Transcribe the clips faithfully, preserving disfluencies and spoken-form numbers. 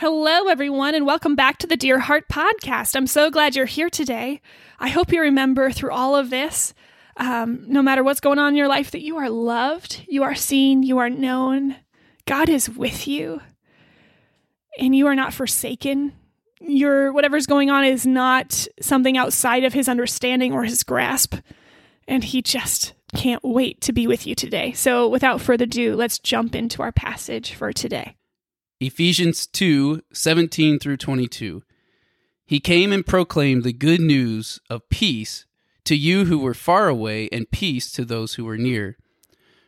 Hello, everyone, and welcome back to the Dear Heart Podcast. I'm so glad you're here today. I hope you remember through all of this, um, no matter what's going on in your life, that you are loved, you are seen, you are known. God is with you, and you are not forsaken. Your whatever's going on is not something outside of his understanding or his grasp, and he just can't wait to be with you today. So without further ado, let's jump into our passage for today. Ephesians two, seventeen through twenty-two. He came and proclaimed the good news of peace to you who were far away and peace to those who were near.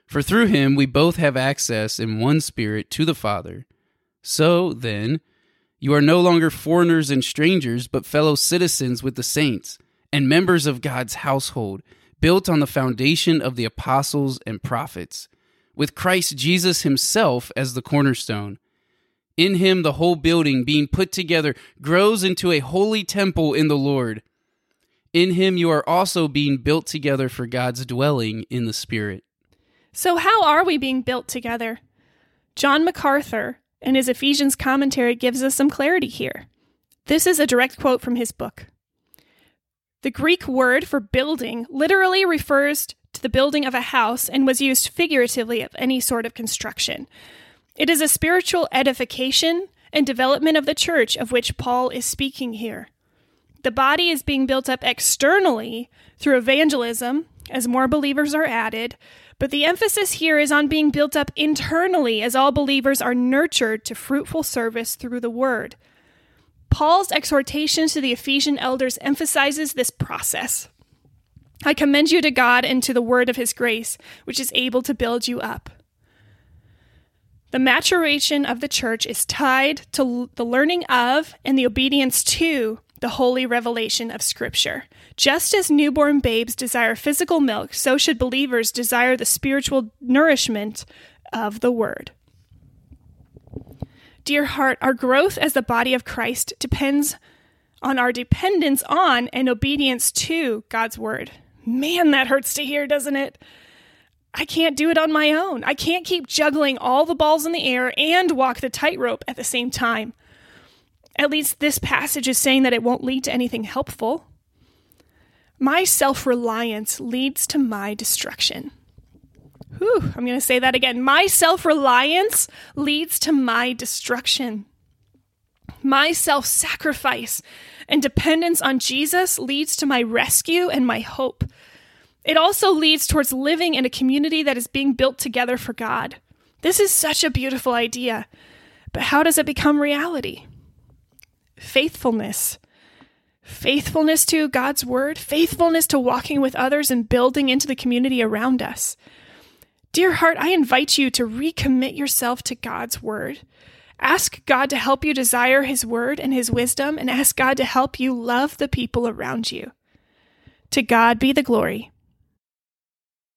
For through him we both have access in one spirit to the Father. So, then, you are no longer foreigners and strangers, but fellow citizens with the saints and members of God's household, built on the foundation of the apostles and prophets, with Christ Jesus himself as the cornerstone. In him, the whole building being put together grows into a holy temple in the Lord. In him, you are also being built together for God's dwelling in the Spirit. So how are we being built together? John MacArthur, in his Ephesians commentary, gives us some clarity here. This is a direct quote from his book. The Greek word for building literally refers to the building of a house and was used figuratively of any sort of construction. It is a spiritual edification and development of the church of which Paul is speaking here. The body is being built up externally through evangelism as more believers are added, but the emphasis here is on being built up internally as all believers are nurtured to fruitful service through the word. Paul's exhortation to the Ephesian elders emphasizes this process. I commend you to God and to the word of his grace, which is able to build you up. The maturation of the church is tied to the learning of and the obedience to the holy revelation of Scripture. Just as newborn babes desire physical milk, so should believers desire the spiritual nourishment of the Word. Dear heart, our growth as the body of Christ depends on our dependence on and obedience to God's Word. Man, that hurts to hear, doesn't it? I can't do it on my own. I can't keep juggling all the balls in the air and walk the tightrope at the same time. At least this passage is saying that it won't lead to anything helpful. My self-reliance leads to my destruction. Whew, I'm going to say that again. My self-reliance leads to my destruction. My self-sacrifice and dependence on Jesus leads to my rescue and my hope. It also leads towards living in a community that is being built together for God. This is such a beautiful idea, but how does it become reality? Faithfulness. Faithfulness to God's word, faithfulness to walking with others and building into the community around us. Dear heart, I invite you to recommit yourself to God's word. Ask God to help you desire his word and his wisdom, and ask God to help you love the people around you. To God be the glory.